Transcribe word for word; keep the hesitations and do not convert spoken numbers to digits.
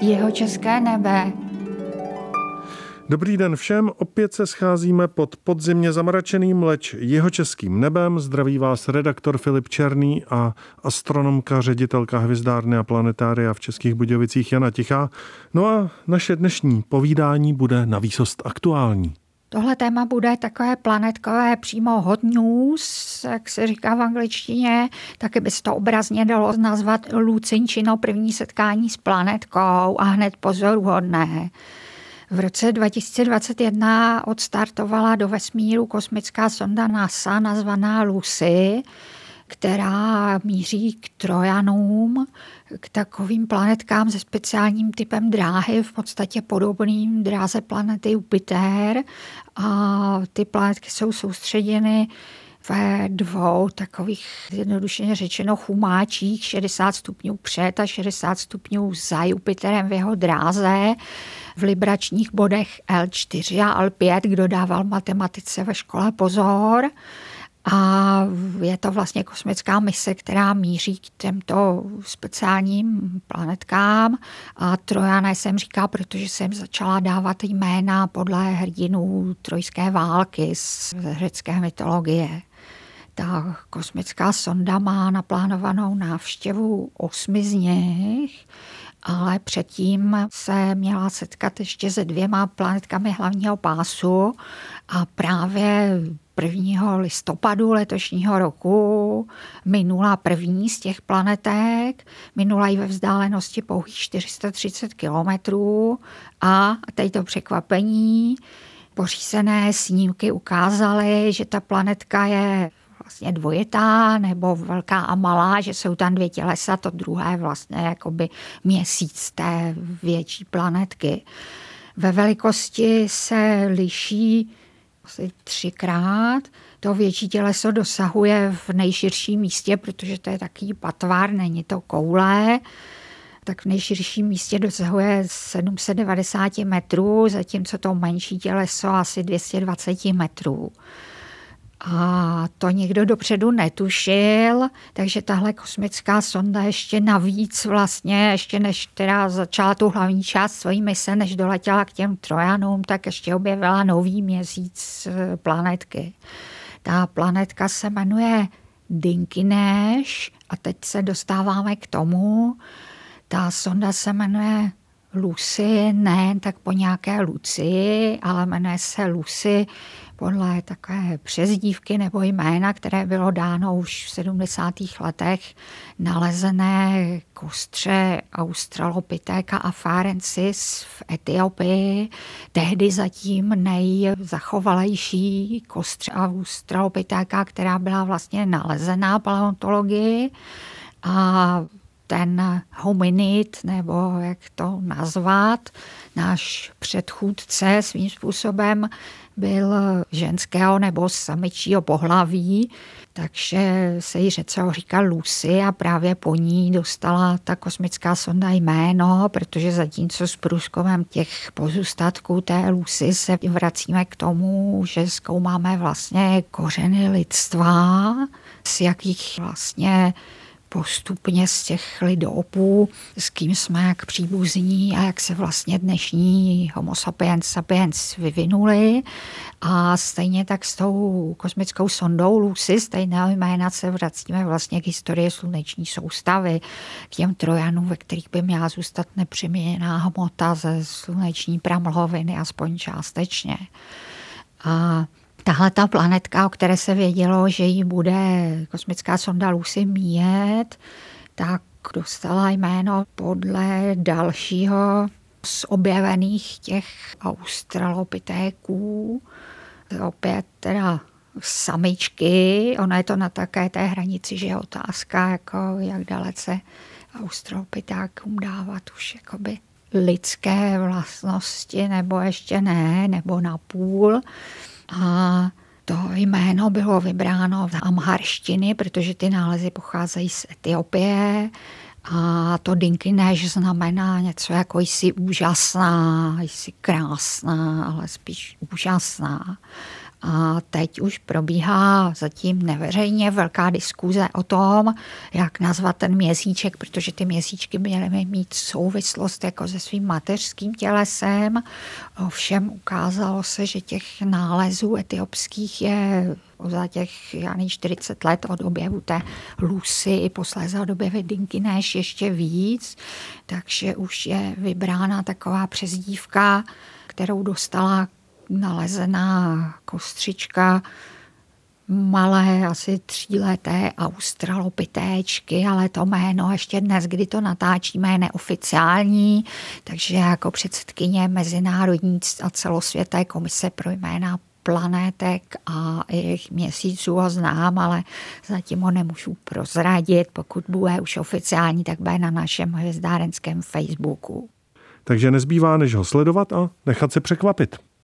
Jihočeská nebe. Dobrý den všem, opět se scházíme pod podzimně zamračeným, leč jihočeským nebem. Zdraví vás redaktor Filip Černý a astronomka, ředitelka hvězdárny a planetária v Českých Budějovicích Jana Tichá. No a naše dnešní povídání bude na výsost aktuální. Tohle téma bude takové planetkové, přímo hot news, jak se říká v angličtině, taky by se to obrazně dalo nazvat Lucinčino první setkání s planetkou a hned pozoruhodné. V roce dva tisíce dvacet jedna odstartovala do vesmíru kosmická sonda NASA nazvaná Lucy, která míří k Trojanům, k takovým planetkám se speciálním typem dráhy, v podstatě podobným dráze planety Jupiter. A ty planetky jsou soustředěny ve dvou takových, jednoduše řečeno, chumáčích, šedesát stupňů před a šedesát stupňů za Jupiterem v jeho dráze, v libračních bodech el čtyři a el pět, kdo dával matematice ve škole pozor. A je to vlastně kosmická mise, která míří k těmto speciálním planetkám. A Trojana jsem říká, protože jsem začala dávat jména podle hrdinů trojské války z řecké mytologie. Ta kosmická sonda má naplánovanou návštěvu osmi z nich, ale předtím se měla setkat ještě se dvěma planetkami hlavního pásu a právě prvního listopadu letošního roku minula první z těch planetek, minula ji ve vzdálenosti pouhých čtyři sta třicet kilometrů a teď to překvapení, pořízené snímky ukázaly, že ta planetka je vlastně dvojitá nebo velká a malá, že jsou tam dvě tělesa, to druhé je vlastně jakoby měsíc té větší planetky. Ve velikosti se liší asi třikrát. To větší těleso dosahuje v nejširším místě, protože to je takový patvár, není to koule, tak v nejširším místě dosahuje sedm set devadesát metrů, zatímco to menší těleso asi dvě stě dvacet metrů. A to nikdo dopředu netušil, takže tahle kosmická sonda ještě navíc vlastně, ještě než teda začala tu hlavní část svojí mise, než doletěla k těm Trojanům, tak ještě objevila nový měsíc planetky. Ta planetka se jmenuje Dinkinesh a teď se dostáváme k tomu, ta sonda se jmenuje Lucy, ne tak po nějaké Lucii, ale jmenuje se Lucy podle takové přezdívky nebo jména, které bylo dáno už v sedmdesátých letech nalezené kostře Australopithecus afarensis v Etiopii, tehdy zatím nejzachovalejší kostře Australopithecus, která byla vlastně nalezená paleontologii. A ten hominid, nebo jak to nazvat, náš předchůdce svým způsobem byl ženského nebo samičího pohlaví, takže se jí řecelo říká Lucy a právě po ní dostala ta kosmická sonda jméno, protože zatímco s průzkumem těch pozůstatků té Lucy se vracíme k tomu, že zkoumáme vlastně kořeny lidstva, z jakých vlastně postupně z těch lidopů, s kým jsme jak příbuzní a jak se vlastně dnešní homo sapiens sapiens vyvinuli. A stejně tak s tou kosmickou sondou Lucy, stejného jména, se vracíme vlastně k historii sluneční soustavy, k těm Trojanům, ve kterých by měla zůstat nepřiměněná hmota ze sluneční pramlhoviny, aspoň částečně. A tahle ta planetka, o které se vědělo, že jí bude kosmická sonda Lucy míjet, tak dostala jméno podle dalšího z objevených těch australopitéků. Opět teda samičky, ono je to na také té hranici, že je otázka, jako jak dalece australopitékům dávat už jakoby lidské vlastnosti, nebo ještě ne, nebo napůl. A to jméno bylo vybráno v amharštiny, protože ty nálezy pocházejí z Etiopie a to Dinkinesh znamená něco jako jsi úžasná, jsi krásná, ale spíš úžasná. A teď už probíhá zatím neveřejně velká diskuze o tom, jak nazvat ten měsíček, protože ty měsíčky měly mít souvislost jako se svým mateřským tělesem. Ovšem ukázalo se, že těch nálezů etiopských je za těch žádných čtyřicet let od objevu té Lucy i posléze od objevy Dinkinesh ještě víc, takže už je vybrána taková přezdívka, kterou dostala nalezená kostřička malé, asi tříleté australopitéčky, ale to jméno ještě dnes, kdy to natáčíme, je neoficiální, takže jako předsedkyně mezinárodní a celosvětové komise pro jména planetek a jejich měsíců ho znám, ale zatím ho nemůžu prozradit. Pokud bude už oficiální, tak bude na našem hvězdárenském Facebooku. Takže nezbývá, než ho sledovat a nechat se překvapit.